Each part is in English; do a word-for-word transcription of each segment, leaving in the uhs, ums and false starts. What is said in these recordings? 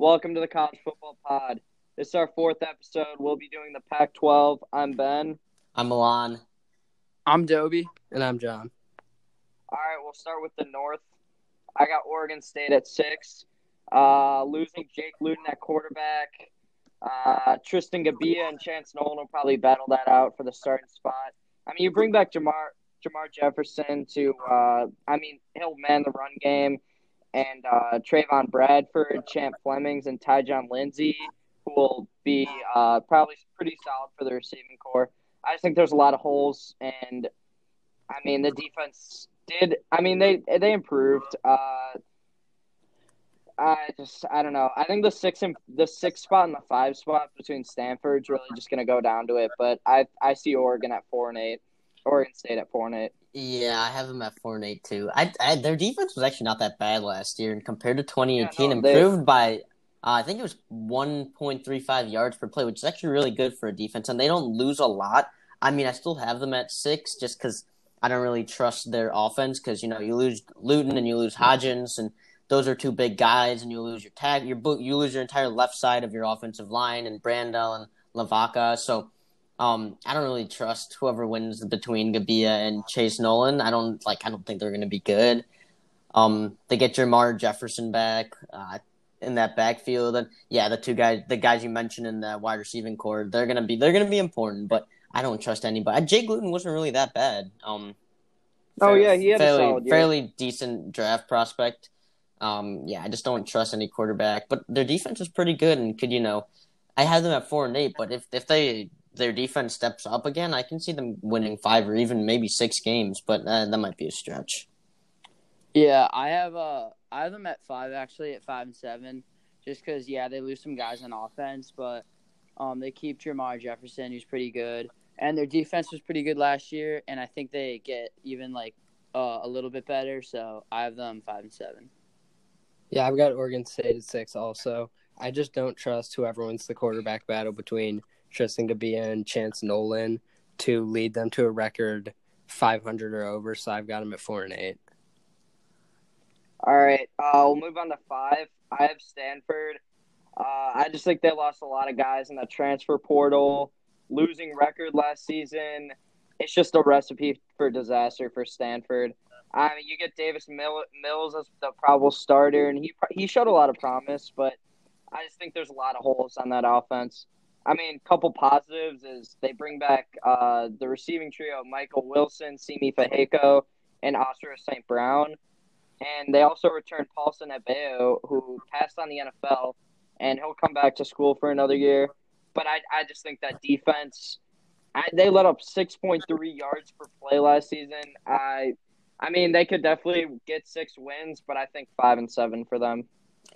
Welcome to the College Football Pod. This is our fourth episode. We'll be doing the Pac twelve. I'm Ben. I'm Milan. I'm Doby. And I'm John. All right, we'll start with the North. I got Oregon State at six. Uh, losing Jake Luton at quarterback. Uh, Tristan Gebbia and Chance Nolan will probably battle that out for the starting spot. I mean, you bring back Jermar Jermar Jefferson to, uh, I mean, he'll man the run game. And uh, Trayvon Bradford, Champ Flemings, and Ty John Lindsay, who will be uh, probably pretty solid for the receiving core. I just think there's a lot of holes. And, I mean, the defense did – I mean, they they improved. Uh, I just – I don't know. I think the six and the six spot and the five spot between Stanford's really just going to go down to it. But I I see Oregon at four and eight. Oregon State at four and eight. Yeah, I have them at four and eight too. I, I their defense was actually not that bad last year, and compared to twenty eighteen, yeah, no, they, improved by uh, I think it was one point three five yards per play, which is actually really good for a defense. And they don't lose a lot. I mean, I still have them at six just because I don't really trust their offense. Because you know, you lose Luton and you lose Hodgins, and those are two big guys, and you lose your tag, your you lose your entire left side of your offensive line, and Brandel and LaViska. So. Um, I don't really trust whoever wins between Gebbia and Chase Nolan. I don't like. I don't think they're going to be good. Um, they get Jermar Jefferson back uh, in that backfield, and yeah, the two guys, the guys you mentioned in the wide receiving core, they're gonna be they're gonna be important. But I don't trust anybody. Jake Luton wasn't really that bad. Um, oh fairly, yeah, he had fairly, a solid, yeah. fairly decent draft prospect. Um, yeah, I just don't trust any quarterback. But their defense is pretty good, and could you know, I had them at four and eight. But if if they their defense steps up again, I can see them winning five or even maybe six games, but uh, that might be a stretch. Yeah, I have uh, I have them at five, actually, at five and seven, just because, yeah, they lose some guys on offense, but um, they keep Jermar Jefferson, who's pretty good, and their defense was pretty good last year, and I think they get even, like, uh, a little bit better, so I have them five and seven. Yeah, I've got Oregon State at six also. I just don't trust whoever wins the quarterback battle between Tristan Gebbia and Chance Nolan to lead them to a record five hundred or over, so I've got them at four and eight. All right, uh, we'll move on to five. I have Stanford. Uh, I just think they lost a lot of guys in the transfer portal, losing record last season. It's just a recipe for disaster for Stanford. I mean, you get Davis Mill- Mills as the probable starter, and he he showed a lot of promise, but I just think there's a lot of holes on that offense. I mean, a couple positives is they bring back uh, the receiving trio, Michael Wilson, Simi Fehako, and Oscar Saint Brown. And they also returned Paulson Adebayo, who passed on the N F L, and he'll come back to school for another year. But I I just think that defense, I, they let up six point three yards per play last season. I I mean, they could definitely get six wins, but I think five and seven for them.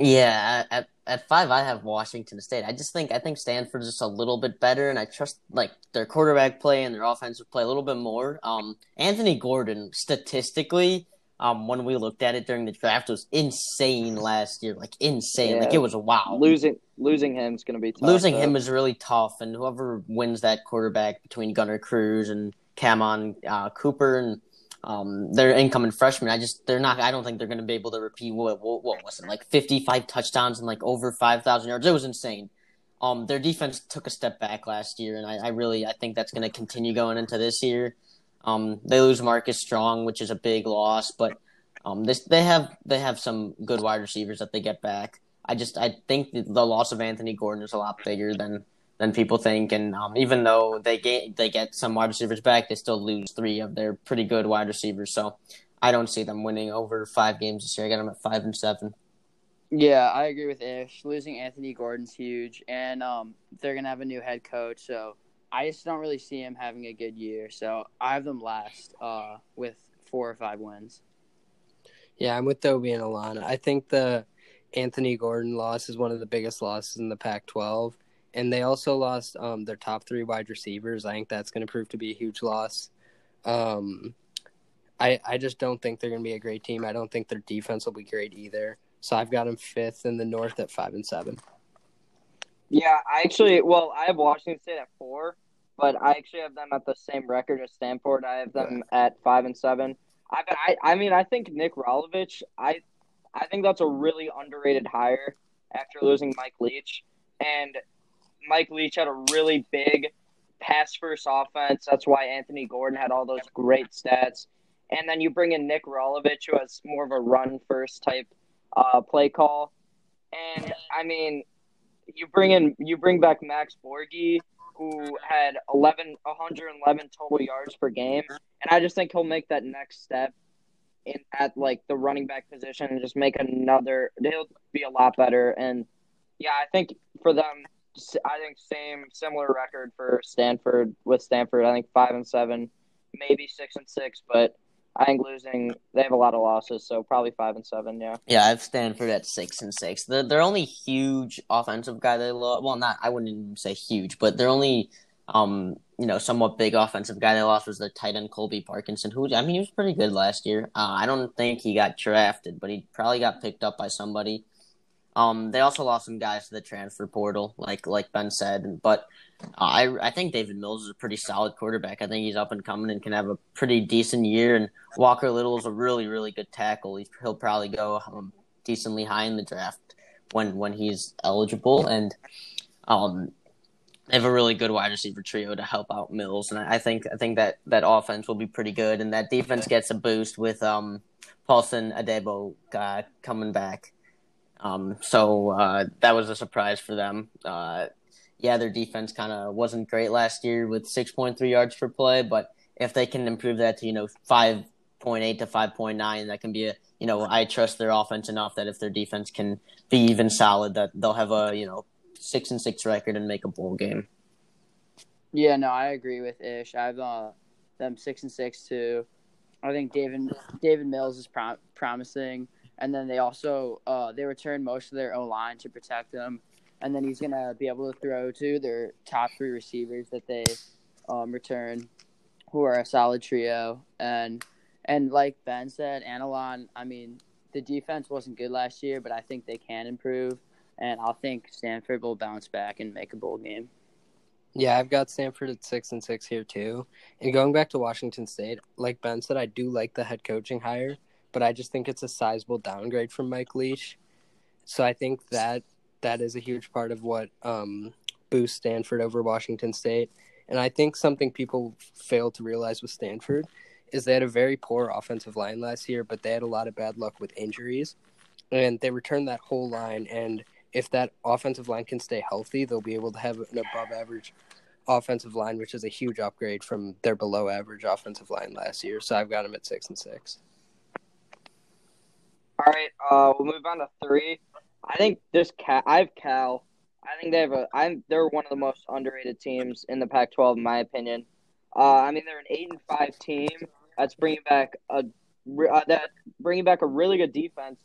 Yeah, at at five, I have Washington State. I just think I think Stanford's just a little bit better, and I trust like their quarterback play and their offensive play a little bit more. Um, Anthony Gordon, statistically, um, when we looked at it during the draft, was insane last year. Like insane, yeah. Like it was wow. Losing losing him is going to be tough, losing though. him is really tough, and whoever wins that quarterback between Gunnar Cruz and Kamon uh, Cooper and. Um, their incoming freshmen, I just, they're not, I don't think they're going to be able to repeat what, what, what was it, like fifty-five touchdowns and like over five thousand yards. It was insane. Um, their defense took a step back last year, and I, I really, I think that's going to continue going into this year. Um, they lose Marcus Strong, which is a big loss, but um, this, they have, they have some good wide receivers that they get back. I just, I think the, the loss of Anthony Gordon is a lot bigger than, than people think, and um, even though they get they get some wide receivers back, they still lose three of their pretty good wide receivers. So I don't see them winning over five games this year. I got them at five and seven. Yeah, I agree with Ish. Losing Anthony Gordon's huge, and um, they're gonna have a new head coach. So I just don't really see him having a good year. So I have them last uh, with four or five wins. Yeah, I'm with Dobie and Alana. I think the Anthony Gordon loss is one of the biggest losses in the Pac twelve. And they also lost um, their top three wide receivers. I think that's going to prove to be a huge loss. Um, I I just don't think they're going to be a great team. I don't think their defense will be great either. So I've got them fifth in the North at five and seven. Yeah, I actually – well, I have Washington State at four, but I actually have them at the same record as Stanford. I have them at five and seven. I I, I mean, I think Nick Rolovich, I I think that's a really underrated hire. after losing Mike Leach. And Mike Leach had a really big pass-first offense. That's why Anthony Gordon had all those great stats. And then you bring in Nick Rolovich, who has more of a run-first type uh, play call. And, I mean, you bring in you bring back Max Borgi, who had eleven, one eleven total yards per game. And I just think he'll make that next step in at, like, the running back position and just make another – he'll be a lot better. And, yeah, I think for them – I think same similar record for Stanford with Stanford. I think five and seven, maybe six and six, but I think losing they have a lot of losses, so probably five and seven. Yeah, yeah, I have Stanford at six and six. The their only huge offensive guy they lost. Well, not I wouldn't even say huge, but their only um you know somewhat big offensive guy they lost was their tight end Colby Parkinson, who I mean he was pretty good last year. Uh, I don't think he got drafted, but he probably got picked up by somebody. Um, they also lost some guys to the transfer portal, like like Ben said. But uh, I I think David Mills is a pretty solid quarterback. I think he's up and coming and can have a pretty decent year. And Walker Little is a really, really good tackle. He's, he'll probably go um, decently high in the draft when, when he's eligible. And um, they have a really good wide receiver trio to help out Mills. And I, I think I think that, that offense will be pretty good. And that defense gets a boost with um, Paulson Adebayo uh, coming back. Um, so uh, that was a surprise for them. Uh, yeah, their defense kind of wasn't great last year with six point three yards per play, but if they can improve that to, you know, five point eight to five point nine, that can be a, you know, I trust their offense enough that if their defense can be even solid, that they'll have a, you know, six and six record and make a bowl game. Yeah, no, I agree with Ish. I have uh, them six and six too. I think David David Mills is prom- promising. And then they also uh, they return most of their O-line to protect them. And then he's going to be able to throw to their top three receivers that they um, return, who are a solid trio. And and like Ben said, Anelon, I mean, the defense wasn't good last year, but I think they can improve. And I think Stanford will bounce back and make a bowl game. Yeah, I've got Stanford at six and six here too. And going back to Washington State, like Ben said, I do like the head coaching hire. But I just think it's a sizable downgrade from Mike Leach. So I think that that is a huge part of what um, boosts Stanford over Washington State. And I think something people fail to realize with Stanford is they had a very poor offensive line last year, but they had a lot of bad luck with injuries. And they returned that whole line. And if that offensive line can stay healthy, they'll be able to have an above-average offensive line, which is a huge upgrade from their below-average offensive line last year. So I've got them at six and six. All right, uh, we'll move on to three. I think this Cal, I have Cal. I think they have a. I'm. They're one of the most underrated teams in the Pac twelve, in my opinion. Uh, I mean, they're an eight and five team. That's bringing back a. Uh, that bringing back a really good defense.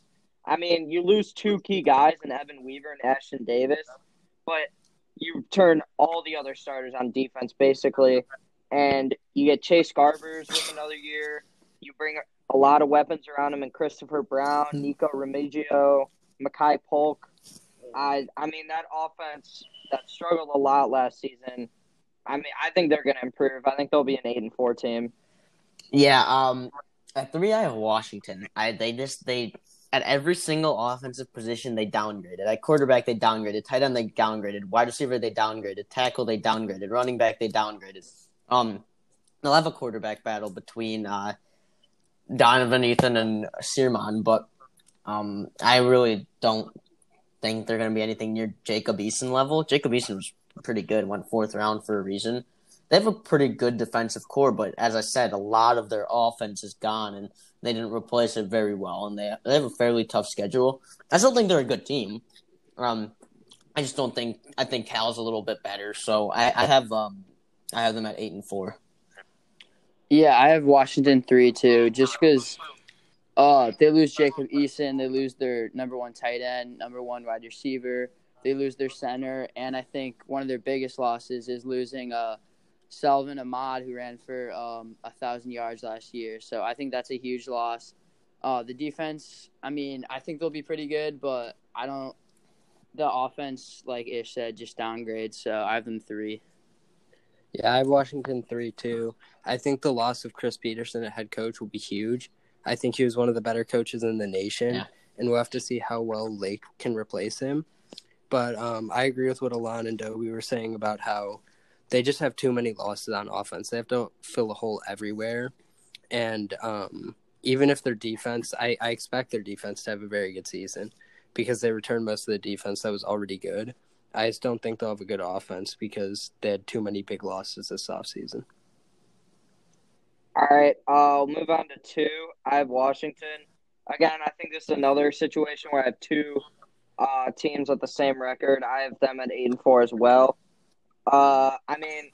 I mean, you lose two key guys in Evan Weaver and Ashton Davis, but you turn all the other starters on defense basically, and you get Chase Garbers with another year. You bring a lot of weapons around him, and Christopher Brown, Nico Remigio, Mackay Polk. I I mean, that offense that struggled a lot last season, I mean, I think they're going to improve. I think they'll be an eight and four team. Yeah, um, at three, I have Washington. I They just – they at every single offensive position, they downgraded. At quarterback, they downgraded. Tight end, they downgraded. Wide receiver, they downgraded. Tackle, they downgraded. Running back, they downgraded. Um, they'll have a quarterback battle between uh, – Donovan, Ethan, and Sierman, but um, I really don't think they're going to be anything near Jacob Eason level. Jacob Eason was pretty good, went fourth round for a reason. They have a pretty good defensive core, but as I said, a lot of their offense is gone, and they didn't replace it very well, and they they have a fairly tough schedule. I still think they're a good team. Um, I just don't think – I think Cal's a little bit better, so I, I have um, I have them at eight and four. Yeah, I have Washington three, too, just because uh, they lose Jacob Eason. They lose their number one tight end, number one wide receiver. They lose their center. And I think one of their biggest losses is losing uh, Selvin Ahmad, who ran for um, one thousand yards last year. So I think that's a huge loss. Uh, the defense, I mean, I think they'll be pretty good, but I don't – the offense, like Ish said, just downgrades. So I have them three. Yeah, I have Washington three, too. I think the loss of Chris Peterson at head coach will be huge. I think he was one of the better coaches in the nation, yeah. And we'll have to see how well Lake can replace him. But um, I agree with what Alon and Doe we were saying about how they just have too many losses on offense. They have to fill a hole everywhere. And um, even if their defense, I, I expect their defense to have a very good season because they returned most of the defense that was already good. I just don't think they'll have a good offense because they had too many big losses this offseason. All right, I'll move on to two. I have Washington. Again, I think this is another situation where I have two uh, teams with the same record. I have them at eight and four as well. Uh, I mean,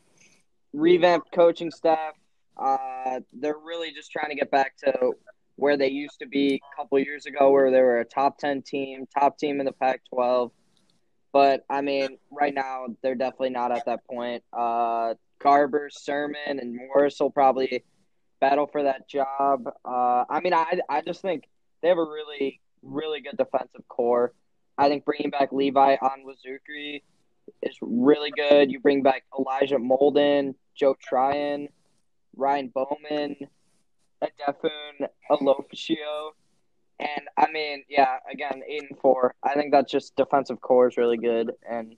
revamped coaching staff. Uh, they're really just trying to get back to where they used to be a couple years ago, where they were a top ten team, top team in the Pac twelve. But, I mean, right now, they're definitely not at that point. Uh, Garbers, Sermon, and Morris will probably battle for that job. Uh, I mean, I, I just think they have a really, really good defensive core. I think bringing back Levi Onwuzurike is really good. You bring back Elijah Molden, Joe Tryon, Ryan Bowman, Adefun Olofashio. And, I mean, yeah, again, eight and four. I think that's just defensive core is really good. And,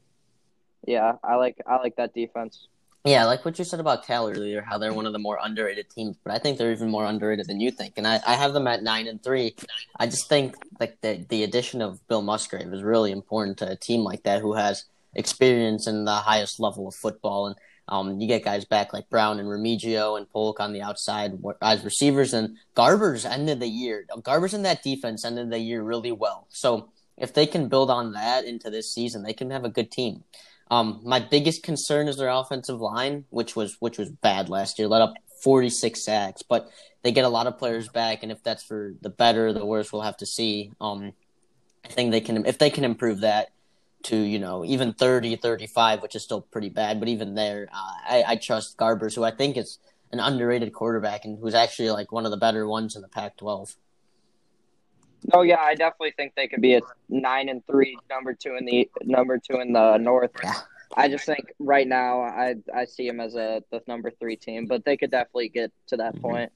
yeah, I like I like that defense. Yeah, like what you said about Cal earlier, how they're one of the more underrated teams. But I think they're even more underrated than you think. And I, I have them at nine and three. I just think like the, the addition of Bill Musgrave is really important to a team like that who has experience in the highest level of football. And um, you get guys back like Brown and Remigio and Polk on the outside as receivers. And Garbers ended the year. Garbers in that defense ended the year really well. So if they can build on that into this season, they can have a good team. Um, my biggest concern is their offensive line, which was which was bad last year. Let up forty-six sacks, but they get a lot of players back, and if that's for the better or the worse, we'll have to see. Um, I think they can if they can improve that to, you know, even thirty, thirty-five, which is still pretty bad, but even there, uh, I, I trust Garbers, who I think is an underrated quarterback and who's actually like one of the better ones in the Pac twelve. No, oh, yeah, I definitely think they could be a nine and three, number two in the number two in the North. Yeah. I just think right now I I see them as a the number three team, but they could definitely get to that mm-hmm. point.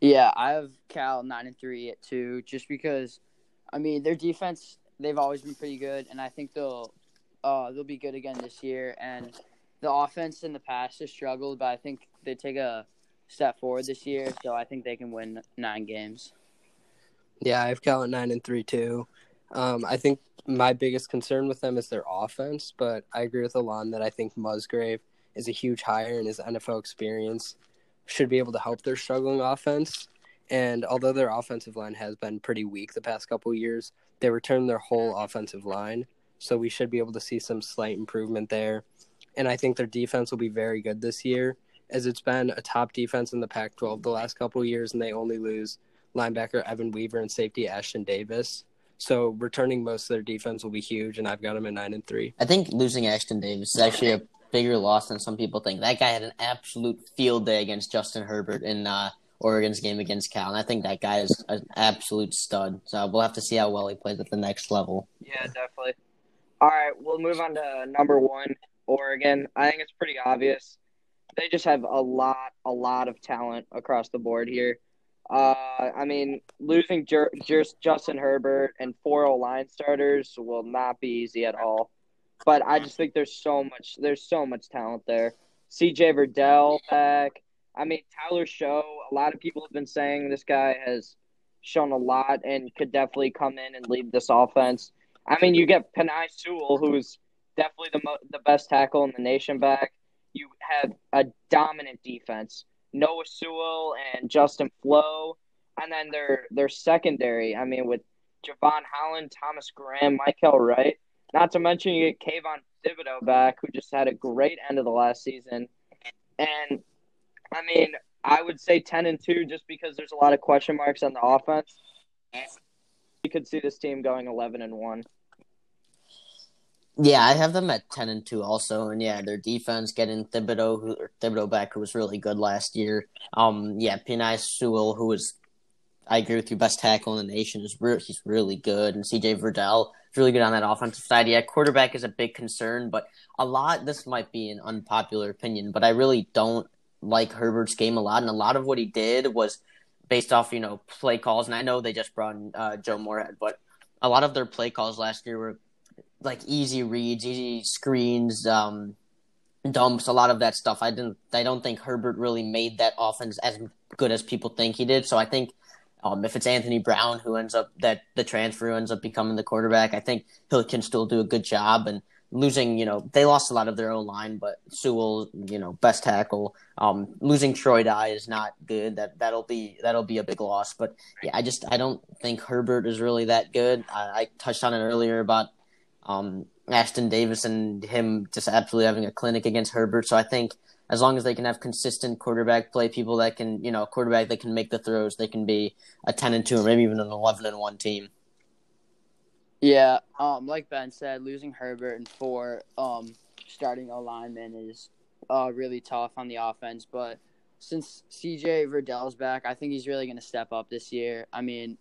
Yeah, I have Cal nine and three at two, just because, I mean, their defense they've always been pretty good, and I think they'll uh they'll be good again this year. And the offense in the past has struggled, but I think they take a step forward this year, so I think they can win nine games. Yeah, I have Cal at nine and three too. Um, I think my biggest concern with them is their offense, but I agree with Alon that I think Musgrave is a huge hire and his N F L experience should be able to help their struggling offense. And although their offensive line has been pretty weak the past couple of years, they returned their whole offensive line, so we should be able to see some slight improvement there. And I think their defense will be very good this year, as it's been a top defense in the Pac twelve the last couple of years, and they only lose linebacker Evan Weaver and safety Ashton Davis. So returning most of their defense will be huge, and I've got them at nine and three. I think losing Ashton Davis is actually a bigger loss than some people think. That guy had an absolute field day against Justin Herbert in uh, Oregon's game against Cal, and I think that guy is an absolute stud. So we'll have to see how well he plays at the next level. Yeah, definitely. All right, we'll move on to number one, Oregon. I think it's pretty obvious. They just have a lot, a lot of talent across the board here. Uh, I mean, losing Jer- Jer- Justin Herbert and four O-line starters will not be easy at all. But I just think there's so much there's so much talent there. C J. Verdell back. I mean, Tyler Show, a lot of people have been saying this guy has shown a lot and could definitely come in and lead this offense. I mean, you get Penei Sewell, who's definitely the mo- the best tackle in the nation back. You have a dominant defense. Noah Sewell and Justin Flo, and then their their secondary. I mean, with Javon Holland, Thomas Graham, Mykael Wright. Not to mention you get Kayvon Thibodeau back, who just had a great end of the last season. And I mean, I would say ten and two just because there's a lot of question marks on the offense. You could see this team going eleven and one. Yeah, I have them at ten and two also, and yeah, their defense getting Thibodeau, who, or Thibodeau back, who was really good last year. Um, yeah, Penei Sewell, who is, I agree with you, best tackle in the nation, is re- he's really good, and C J. Verdell is really good on that offensive side. Yeah, quarterback is a big concern, but a lot. This might be an unpopular opinion, but I really don't like Herbert's game a lot, and a lot of what he did was based off, you know, play calls. And I know they just brought in uh, Joe Moorhead, but a lot of their play calls last year were like easy reads, easy screens, um, dumps, a lot of that stuff. I didn't. I don't think Herbert really made that offense as good as people think he did. So I think um, if it's Anthony Brown who ends up that the transfer who ends up becoming the quarterback, I think he can still do a good job. And losing, you know, they lost a lot of their own line, but Sewell, you know, best tackle. Um, losing Troy Dye is not good. That that'll be that'll be a big loss. But yeah, I just I don't think Herbert is really that good. I, I touched on it earlier about um, Ashton Davis and him just absolutely having a clinic against Herbert. So I think as long as they can have consistent quarterback play, people that can, you know, quarterback that can make the throws, they can be a ten and two or maybe even an eleven and one team. Yeah, um, like Ben said, losing Herbert and four um, starting O-linemen is uh, really tough on the offense. But since C J. Verdell's back, I think he's really going to step up this year. I mean,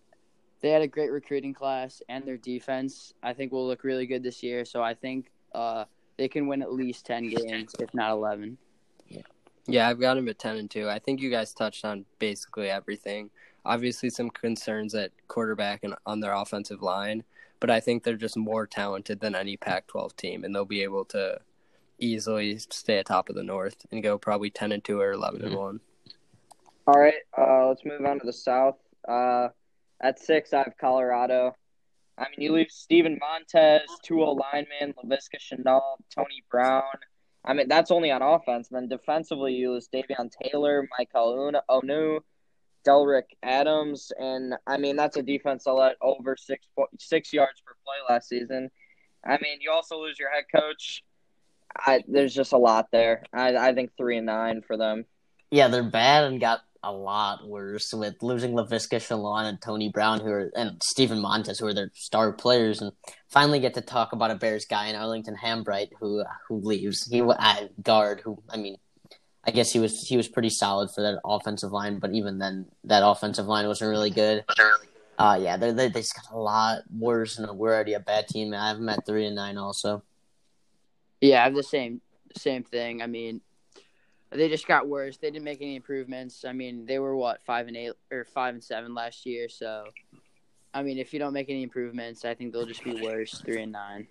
they had a great recruiting class, and their defense, I think, will look really good this year. So I think uh, they can win at least ten games, if not eleven. Yeah, yeah, I've got him at ten and two. I think you guys touched on basically everything. Obviously, some concerns at quarterback and on their offensive line. But I think they're just more talented than any Pac twelve team, and they'll be able to easily stay atop of the North and go probably ten and two or eleven and one. All right, uh, let's move on to the South. Uh, at six, I have Colorado. I mean, you leave Steven Montez, two O-linemen, LaViska Shenault, Tony Brown. I mean, that's only on offense. And then defensively, you lose Davion Taylor, Michael Onu, Delrick Adams, and, I mean, that's a defense that let over six, six yards per play last season. I mean, you also lose your head coach. I, there's just a lot there. I, I think three and nine for them. Yeah, they're bad and got a lot worse with losing LaViska Shenault and Tony Brown who are, and Steven Montez, who are their star players, and finally get to talk about a Bears guy in Arlington Hambright who who leaves. He I, guard who, I mean, I guess he was he was pretty solid for that offensive line, but even then, that offensive line wasn't really good. Uh, yeah, they they just got a lot worse, and we're already a bad team. I have them at three and nine, also. Yeah, I have the same same thing. I mean, they just got worse. They didn't make any improvements. I mean, they were what five and eight or five and seven last year. So, I mean, if you don't make any improvements, I think they'll just be worse. Three and nine.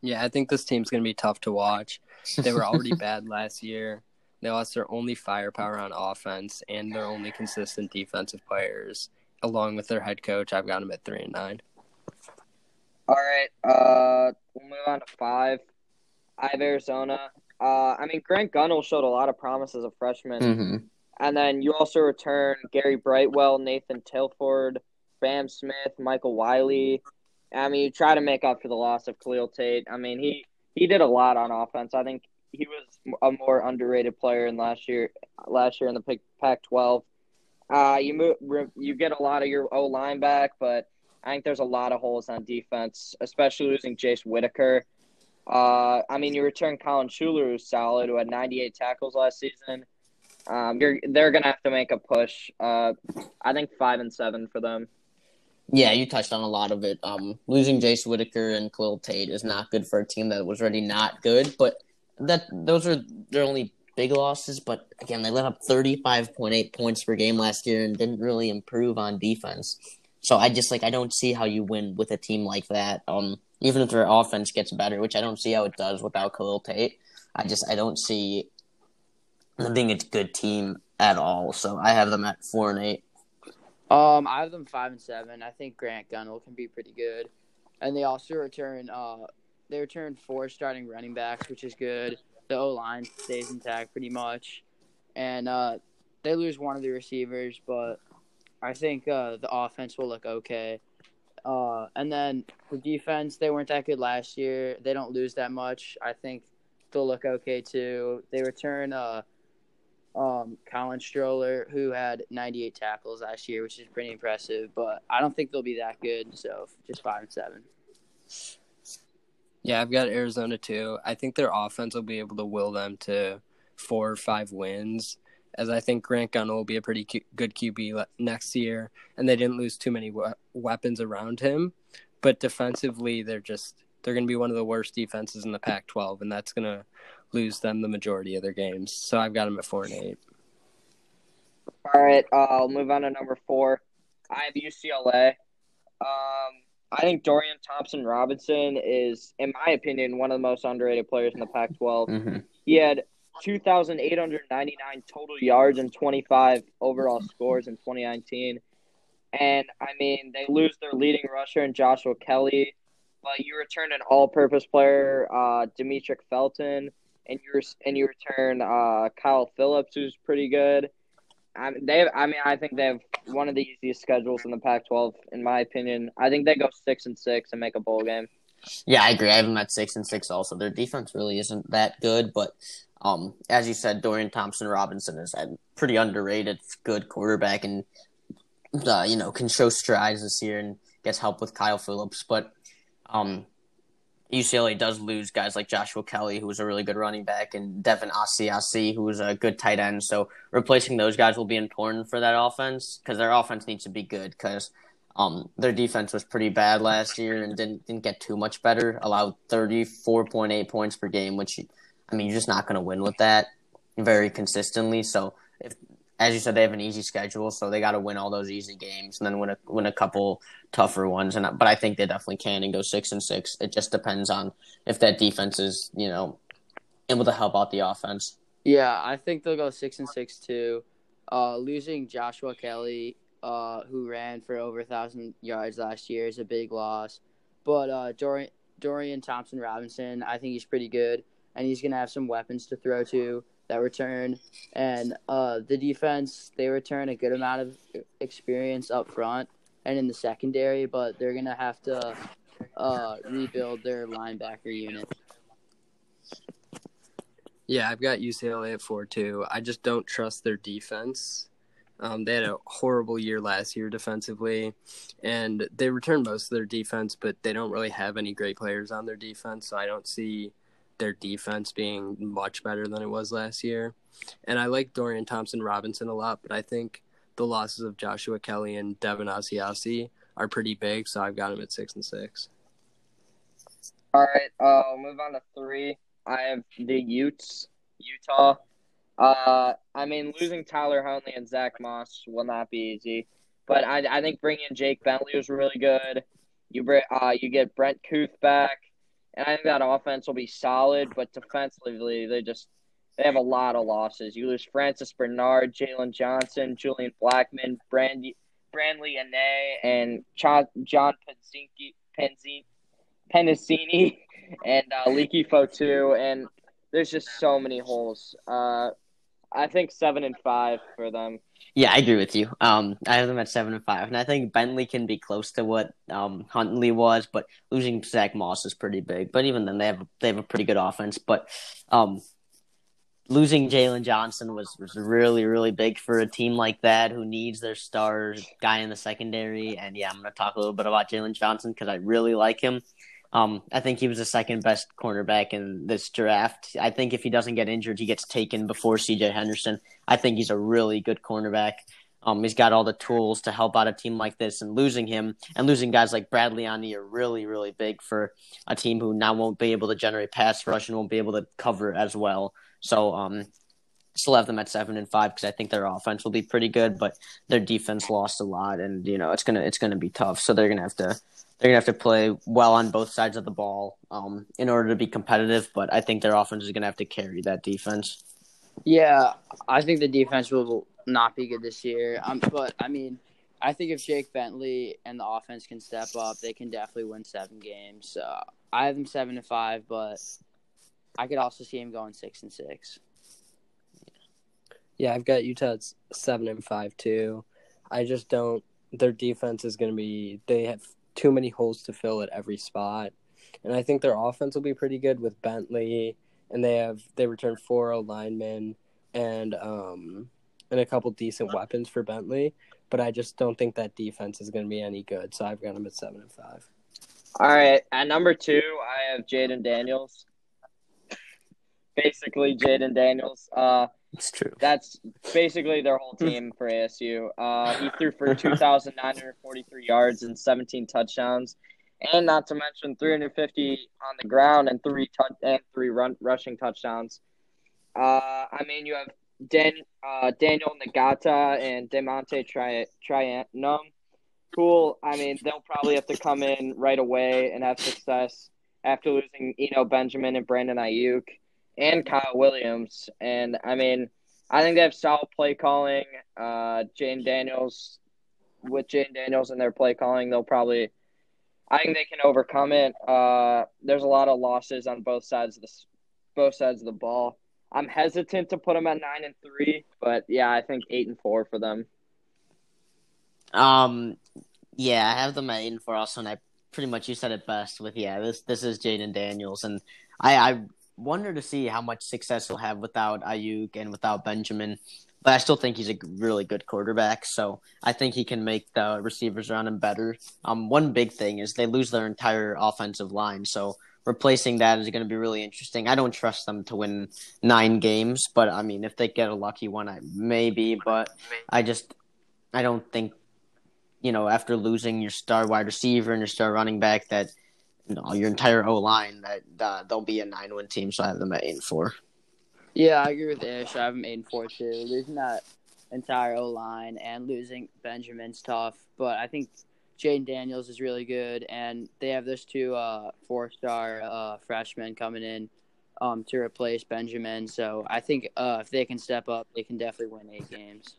Yeah, I think this team's gonna be tough to watch. They were already bad last year. They lost their only firepower on offense and their only consistent defensive players, along with their head coach. I've got them at three and nine. All right, uh, we'll move on to five. I have Arizona. Uh, I mean, Grant Gunnell showed a lot of promise as a freshman, mm-hmm. and then you also return Gary Brightwell, Nathan Tilford, Bam Smith, Michael Wiley. I mean, you try to make up for the loss of Khalil Tate. I mean, he he did a lot on offense. I think. He was a more underrated player in last year. Last year in the Pac twelve, uh, you move, you get a lot of your O line back, but I think there's a lot of holes on defense, especially losing Jace Whitaker. Uh, I mean, you return Colin Schuler, who's solid, who had ninety-eight tackles last season. Um, you're they're gonna have to make a push. Uh, I think five and seven for them. Yeah, you touched on a lot of it. Um, losing Jace Whitaker and Khalil Tate is not good for a team that was already not good, but. That those are their only big losses, but again, they let up thirty-five point eight points per game last year and didn't really improve on defense. So I just like I don't see how you win with a team like that. Um, even if their offense gets better, which I don't see how it does without Khalil Tate. I just I don't see them being a good team at all. So I have them at four and eight. Um, I have them five and seven. I think Grant Gunnell can be pretty good, and they also return uh. They returned four starting running backs, which is good. The O-line stays intact pretty much. And uh, they lose one of the receivers, but I think uh, the offense will look okay. Uh, and then the defense, they weren't that good last year. They don't lose that much. I think they'll look okay, too. They return uh, um, Colin Stroller, who had ninety-eight tackles last year, which is pretty impressive. But I don't think they'll be that good, so just five and seven. Yeah, I've got Arizona, too. I think their offense will be able to will them to four or five wins, as I think Grant Gunnell will be a pretty cu- good Q B le- next year, and they didn't lose too many we- weapons around him. But defensively, they're just they're going to be one of the worst defenses in the Pac twelve, and that's going to lose them the majority of their games. So I've got them at four and eight. All right, uh, I'll move on to number four. I have U C L A. Um, I think Dorian Thompson-Robinson is, in my opinion, one of the most underrated players in the Pac twelve. Mm-hmm. He had two thousand eight hundred ninety-nine total yards and twenty-five overall scores in twenty nineteen. And, I mean, they lose their leading rusher in Joshua Kelly, but you return an all-purpose player, uh, Demetric Felton, and you, re- and you return uh, Kyle Phillips, who's pretty good. I mean, they have, I mean, I think they have one of the easiest schedules in the Pac twelve, in my opinion. I think they go six and six and make a bowl game. Yeah, I agree. I have them at six and six. Also, their defense really isn't that good, but um, as you said, Dorian Thompson-Robinson is a pretty underrated, good quarterback, and uh, you know, can show strides this year and gets help with Kyle Phillips. But um, U C L A does lose guys like Joshua Kelly, who was a really good running back, and Devin Asiasi, who was a good tight end. So replacing those guys will be important for that offense, because their offense needs to be good, because um, their defense was pretty bad last year and didn't, didn't get too much better. Allowed thirty-four point eight points per game, which, I mean, you're just not going to win with that very consistently. So, if, as you said, they have an easy schedule, so they got to win all those easy games and then win a win a couple tougher ones. And but I think they definitely can and go six and six. It just depends on if that defense is, you know, able to help out the offense. Yeah, I think they'll go six and six too. Uh, losing Joshua Kelly, uh, who ran for over a thousand yards last year, is a big loss. But uh, Dorian Dorian Thompson-Robinson, I think he's pretty good, and he's gonna have some weapons to throw to. That return, and uh, the defense, they return a good amount of experience up front and in the secondary, but they're going to have to uh, rebuild their linebacker unit. Yeah, I've got U C L A at four, too. I just don't trust their defense. Um, they had a horrible year last year defensively, and they returned most of their defense, but they don't really have any great players on their defense, so I don't see their defense being much better than it was last year. And I like Dorian Thompson-Robinson a lot, but I think the losses of Joshua Kelly and Devin Asiasi are pretty big, so I've got him at six and six. All right, uh, I'll move on to three. I have the Utes, Utah. Uh, I mean, losing Tyler Huntley and Zach Moss will not be easy, but I, I think bringing in Jake Bentley was really good. You uh, you get Brent Kuth back. And I think that offense will be solid, but defensively, they just they have a lot of losses. You lose Francis Bernard, Jalen Johnson, Julian Blackman, Brandy, Brantley Anae, and John Penzinki, Penzi, Pennicini, and uh, Leaky Fotu. And there's just so many holes. Uh, I think seven and five for them. Yeah, I agree with you. Um, I have them at seven and five, and I think Bentley can be close to what um, Huntley was, but losing Zach Moss is pretty big. But even then, they have they have a pretty good offense. But um, losing Jalen Johnson was, was really really big for a team like that who needs their star guy in the secondary. And yeah, I'm going to talk a little bit about Jalen Johnson because I really like him. Um, I think he was the second best cornerback in this draft. I think if he doesn't get injured, he gets taken before C J Henderson. I think he's a really good cornerback. Um, he's got all the tools to help out a team like this, and losing him and losing guys like Bradley Ani are really, really big for a team who now won't be able to generate pass rush and won't be able to cover as well. So um, still have them at seven and five because I think their offense will be pretty good, but their defense lost a lot, and you know it's gonna it's gonna be tough. So they're gonna have to. They're going to have to play well on both sides of the ball um, in order to be competitive, but I think their offense is going to have to carry that defense. Yeah, I think the defense will not be good this year. Um, but, I mean, I think if Jake Bentley and the offense can step up, they can definitely win seven games. So I have them seven to five, but I could also see him going six and six. Yeah, I've got Utah at seven and five, too. I just don't – their defense is going to be – they have – too many holes to fill at every spot. And I think their offense will be pretty good with Bentley, and they have they return four O linemen and um and a couple decent weapons for Bentley, but I just don't think that defense is going to be any good, so I've got them at seven and five. All right, at number two, I have Jaden Daniels. Basically, Jaden Daniels. Uh, it's true. That's basically their whole team for A S U. Uh, he threw for two thousand nine hundred forty-three yards and seventeen touchdowns, and not to mention three hundred fifty on the ground and three tu- and three run- rushing touchdowns. Uh, I mean, you have Dan- uh, Daniel Nagata and Demonte Tri- Trianum, cool. I mean, they'll probably have to come in right away and have success after losing Eno Benjamin and Brandon Ayuk and Kyle Williams. And, I mean, I think they have solid play calling. Uh, Jane Daniels, with Jane Daniels and their play calling, they'll probably – I think they can overcome it. Uh, there's a lot of losses on both sides of the both sides of the ball. I'm hesitant to put them at nine and three, but yeah, I think eight and four for them. Um, yeah, I have them at eight and four also, and I pretty much you said it best with yeah. This this is Jaden Daniels, and I I wonder to see how much success he'll have without Ayuk and without Benjamin, but I still think he's a really good quarterback, so I think he can make the receivers around him better. Um, one big thing is they lose their entire offensive line, so replacing that is going to be really interesting. I don't trust them to win nine games, but, I mean, if they get a lucky one, I maybe. But I just – I don't think, you know, after losing your star wide receiver and your star running back that, you know, your entire O-line, that uh, they'll be a nine-win team, so I have them at eight and four. Yeah, I agree with Ish. I have them eight and four, too. Losing that entire O-line and losing Benjamin's tough, but I think – Jaden Daniels is really good, and they have those two uh, four-star uh, freshmen coming in um, to replace Benjamin. So I think uh, if they can step up, they can definitely win eight games.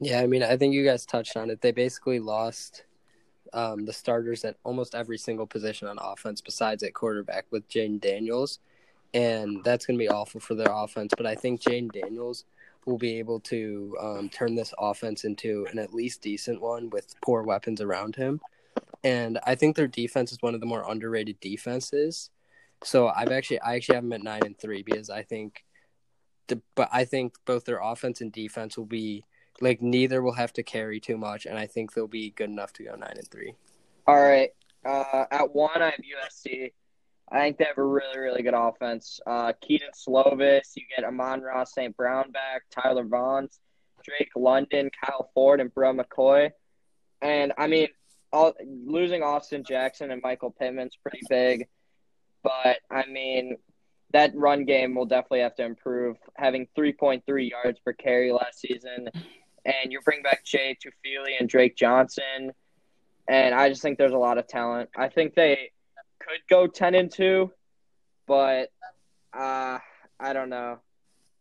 Yeah, I mean, I think you guys touched on it. They basically lost um, the starters at almost every single position on offense besides at quarterback with Jaden Daniels, and that's going to be awful for their offense. But I think Jaden Daniels will be able to um, turn this offense into an at least decent one with poor weapons around him. And I think their defense is one of the more underrated defenses. So I've actually, I actually have them at nine and three because I think, the, but I think both their offense and defense will be like, neither will have to carry too much. And I think they'll be good enough to go nine and three. All right. Uh, at one, I have U S C. I think they have a really, really good offense. Uh, Keaton Slovis, you get Amon-Ra Saint Brown back, Tyler Vaughn, Drake London, Kyle Ford, and Breaux McCoy. And, I mean, all, losing Austin Jackson and Michael Pittman's pretty big. But, I mean, that run game will definitely have to improve. Having three point three yards per carry last season. And you bring back Jay Tufili and Drake Johnson. And I just think there's a lot of talent. I think they – could go ten and two, but uh, I don't know.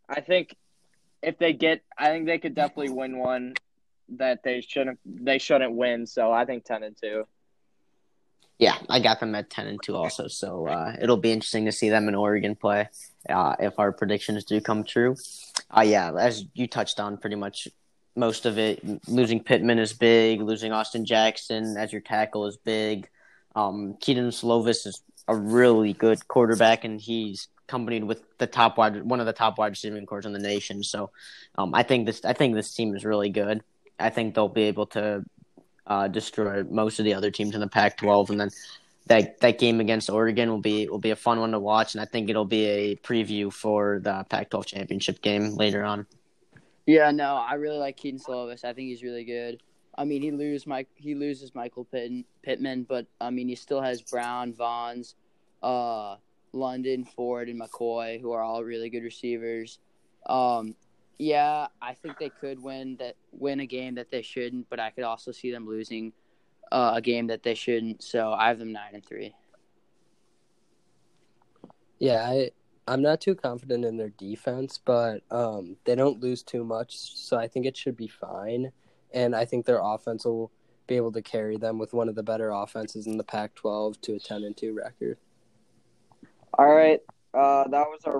I think if they get, I think they could definitely win one that they shouldn't. They shouldn't win. So I think ten and two. Yeah, I got them at ten and two also. So uh, it'll be interesting to see them in Oregon play uh, if our predictions do come true. Uh, yeah, as you touched on, pretty much most of it. Losing Pittman is big. Losing Austin Jackson as your tackle is big. Um, Keaton Slovis is a really good quarterback, and he's accompanied with the top wide, one of the top wide receiving cores in the nation. So, um, I think this, I think this team is really good. I think they'll be able to uh, destroy most of the other teams in the Pac twelve, and then that that game against Oregon will be will be a fun one to watch, and I think it'll be a preview for the Pac twelve championship game later on. Yeah, no, I really like Keaton Slovis. I think he's really good. I mean, he loses Mike. He loses Michael Pitt- Pittman, but I mean, he still has Brown, Vaughns, uh, London, Ford, and McCoy, who are all really good receivers. Um, yeah, I think they could win that win a game that they shouldn't, but I could also see them losing uh, a game that they shouldn't. So I have them nine and three. Yeah, I I'm not too confident in their defense, but um, they don't lose too much, so I think it should be fine. And I think their offense will be able to carry them with one of the better offenses in the Pac twelve to a ten and two record. All right. Uh, that was our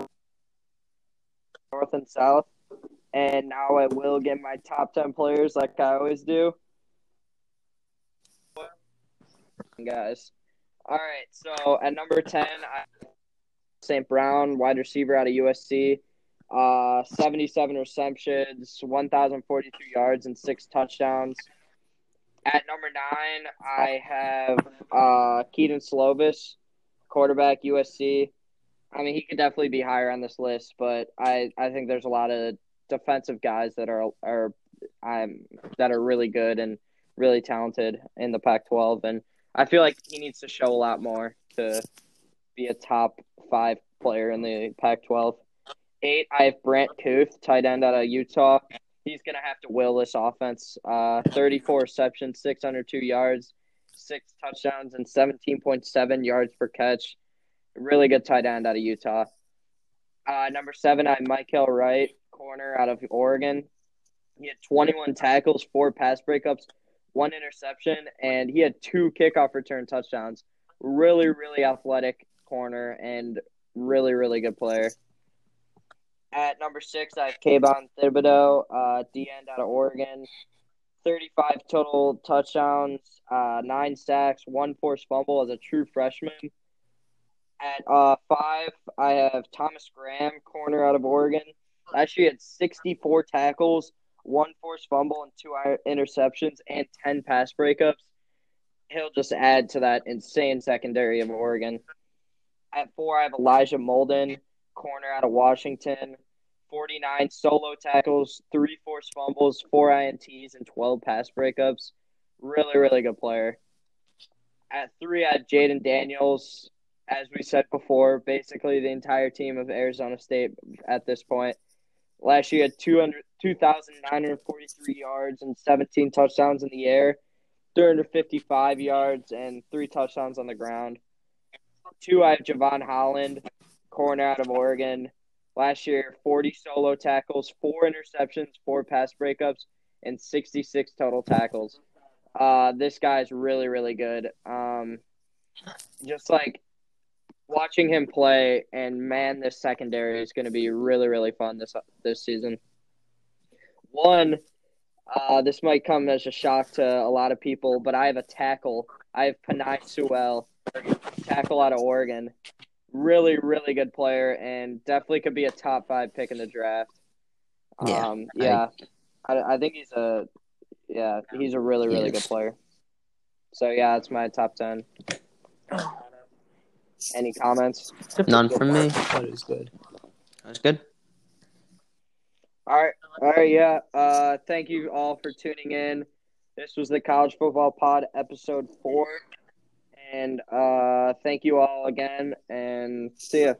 North and South. And now I will get my top ten players like I always do. Guys. All right. So at number ten, I Saint Brown, wide receiver out of U S C. Uh, seventy-seven receptions, one thousand forty-two yards, and six touchdowns. At number nine, I have uh, Keaton Slovis, quarterback, U S C. I mean, he could definitely be higher on this list, but I, I think there's a lot of defensive guys that are are um, that are really good and really talented in the Pac twelve, and I feel like he needs to show a lot more to be a top five player in the Pac twelve. Eight, I have Brant Kuth, tight end out of Utah. he's going to have to will this offense. Uh, thirty-four receptions, six hundred two yards, six touchdowns, and seventeen point seven yards per catch. Really good tight end out of Utah. Uh, number seven, I'm Mykael Wright, corner out of Oregon. He had twenty-one tackles, four pass breakups, one interception, and he had two kickoff return touchdowns. Really, really athletic corner and really, really good player. At number six, I have Kayvon Thibodeau, uh, D end out of Oregon. thirty-five total touchdowns, uh, nine sacks, one forced fumble as a true freshman. At uh, five, I have Thomas Graham, corner out of Oregon. Actually, he had sixty-four tackles, one forced fumble, and two interceptions, and ten pass breakups. He'll just add to that insane secondary of Oregon. At four, I have Elijah Molden, corner out of Washington. forty-nine solo tackles, three forced fumbles, four I N Ts, and twelve pass breakups. Really, really good player. At three, I have Jaden Daniels. As we said before, basically the entire team of Arizona State at this point. Last year had two thousand nine hundred forty-three yards and seventeen touchdowns in the air, three hundred fifty-five yards and three touchdowns on the ground. Two, I have Javon Holland, corner out of Oregon. Last year, forty solo tackles, four interceptions, four pass breakups, and sixty-six total tackles. Uh, this guy's really, really good. Um, just like watching him play, and man, this secondary is going to be really, really fun this this season. One, uh, this might come as a shock to a lot of people, but I have a tackle. I have Penei Sewell, tackle out of Oregon. Really, really good player, and definitely could be a top five pick in the draft. Yeah, um, yeah, I, I, I think he's a yeah, he's a really, really good player. So yeah, that's my top ten. Any comments? None from me. That was good. That was good. All right. All right, yeah. Uh, thank you all for tuning in. This was the College Football Pod, Episode four. And uh, thank you all again, and see ya.